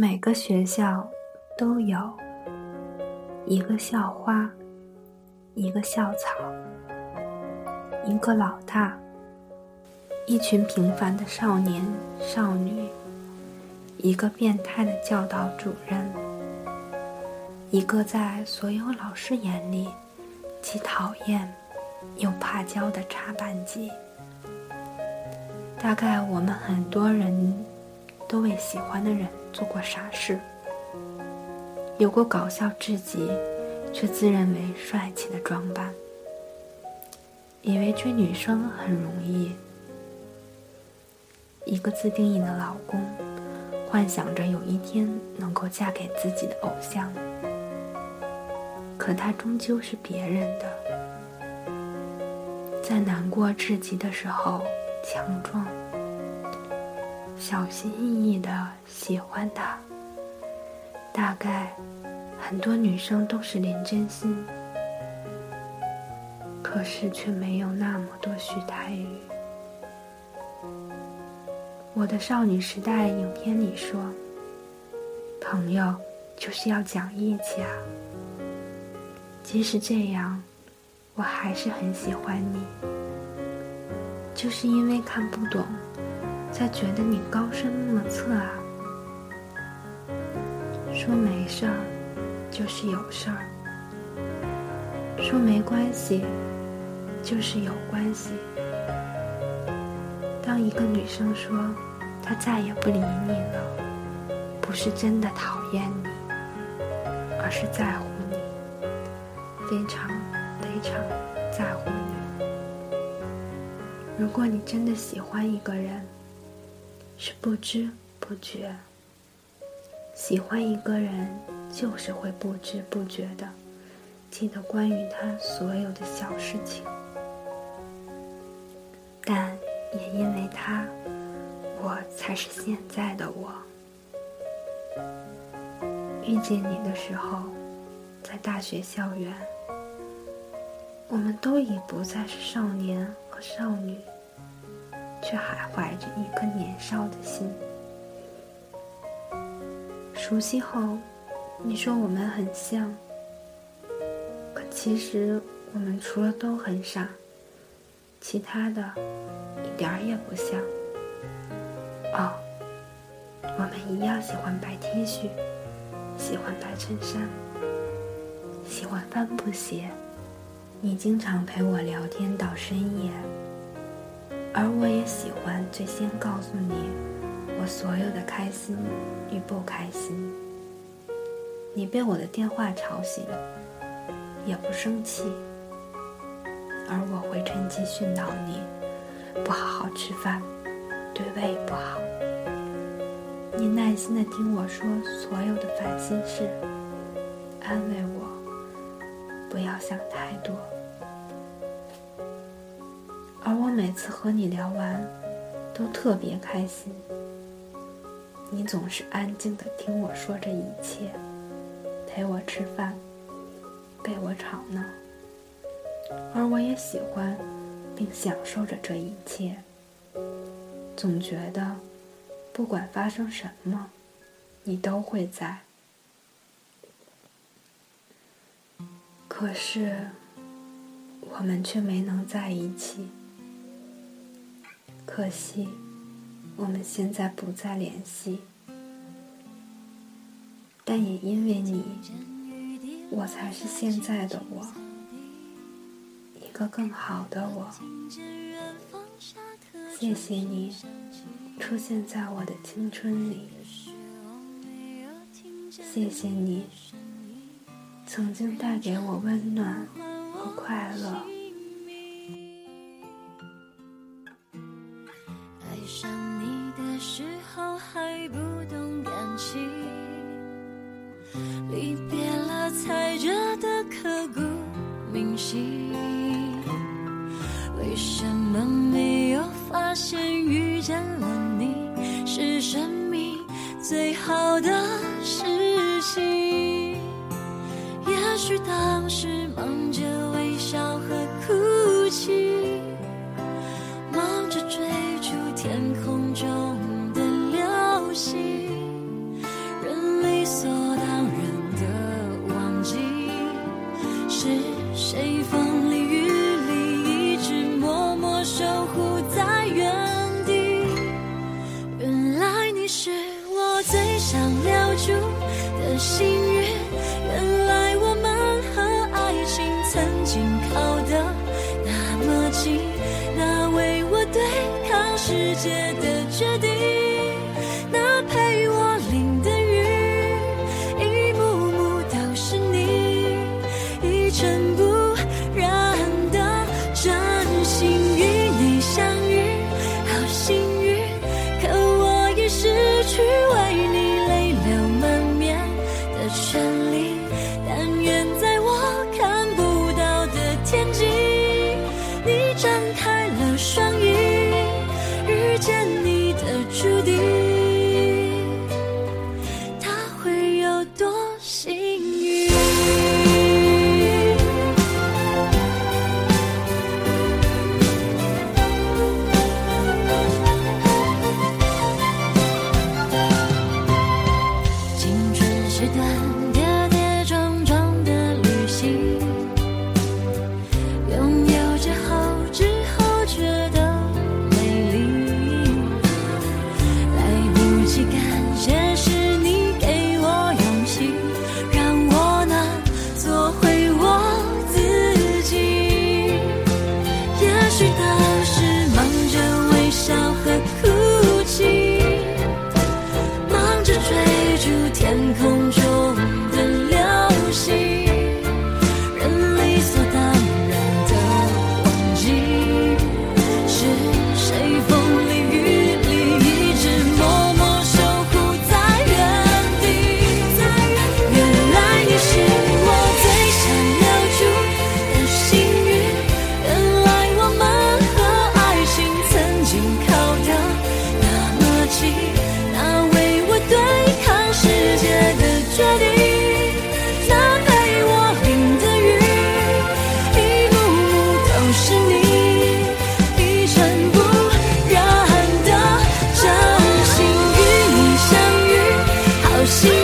每个学校都有一个校花，一个校草，一个老大，一群平凡的少年少女，一个变态的教导主任，一个在所有老师眼里既讨厌又怕教的插班机。大概我们很多人都为喜欢的人做过傻事，有过搞笑至极却自认为帅气的装扮，以为追女生很容易，一个自定义的老公幻想着有一天能够嫁给自己的偶像，可他终究是别人的。在难过至极的时候强壮，小心翼翼地喜欢他。大概很多女生都是林真心，可是却没有那么多徐太宇。我的少女时代影片里说，朋友就是要讲义气啊。即使这样，我还是很喜欢你，就是因为看不懂，才觉得你高深莫测啊。说没事儿就是有事儿，说没关系就是有关系。当一个女生说她再也不理你了，不是真的讨厌你，而是在乎你，非常非常在乎你。如果你真的喜欢一个人，是不知不觉。喜欢一个人就是会不知不觉的记得关于他所有的小事情，但也因为他，我才是现在的我。遇见你的时候，在大学校园，我们都已不再是少年和少女，却还怀着一颗年少的心。熟悉后，你说我们很像，可其实我们除了都很傻，其他的一点儿也不像。哦，我们一样喜欢白 T 恤，喜欢白衬衫，喜欢帆布鞋。你经常陪我聊天到深夜，而我也喜欢最先告诉你我所有的开心与不开心。你被我的电话吵醒也不生气，而我会趁机训导你不好好吃饭对胃不好。你耐心地听我说所有的烦心事，安慰我不要想太多。而我每次和你聊完都特别开心，你总是安静地听我说这一切，陪我吃饭，被我吵闹，而我也喜欢并享受着这一切。总觉得不管发生什么你都会在，可是我们却没能在一起。可惜我们现在不再联系，但也因为你，我才是现在的我，一个更好的我。谢谢你出现在我的青春里，谢谢你曾经带给我温暖和快乐。离别了才觉得刻骨铭心，为什么没有发现遇见了你是生命最好的事情？也许当时忙着微笑和哭泣，忙着追逐天空中的流星，人想留住的心愿，原来我们和爱情曾经靠得那么近，那为我对抗世界的决定，那陪我淋的雨，一幕幕都是你，一尘不染的真心，与你相遇好幸运，可我已失去为你权利，但愿在我看不到的天际，你张开了双翼，遇见你的注定，他会有多幸运？青春是短。See you.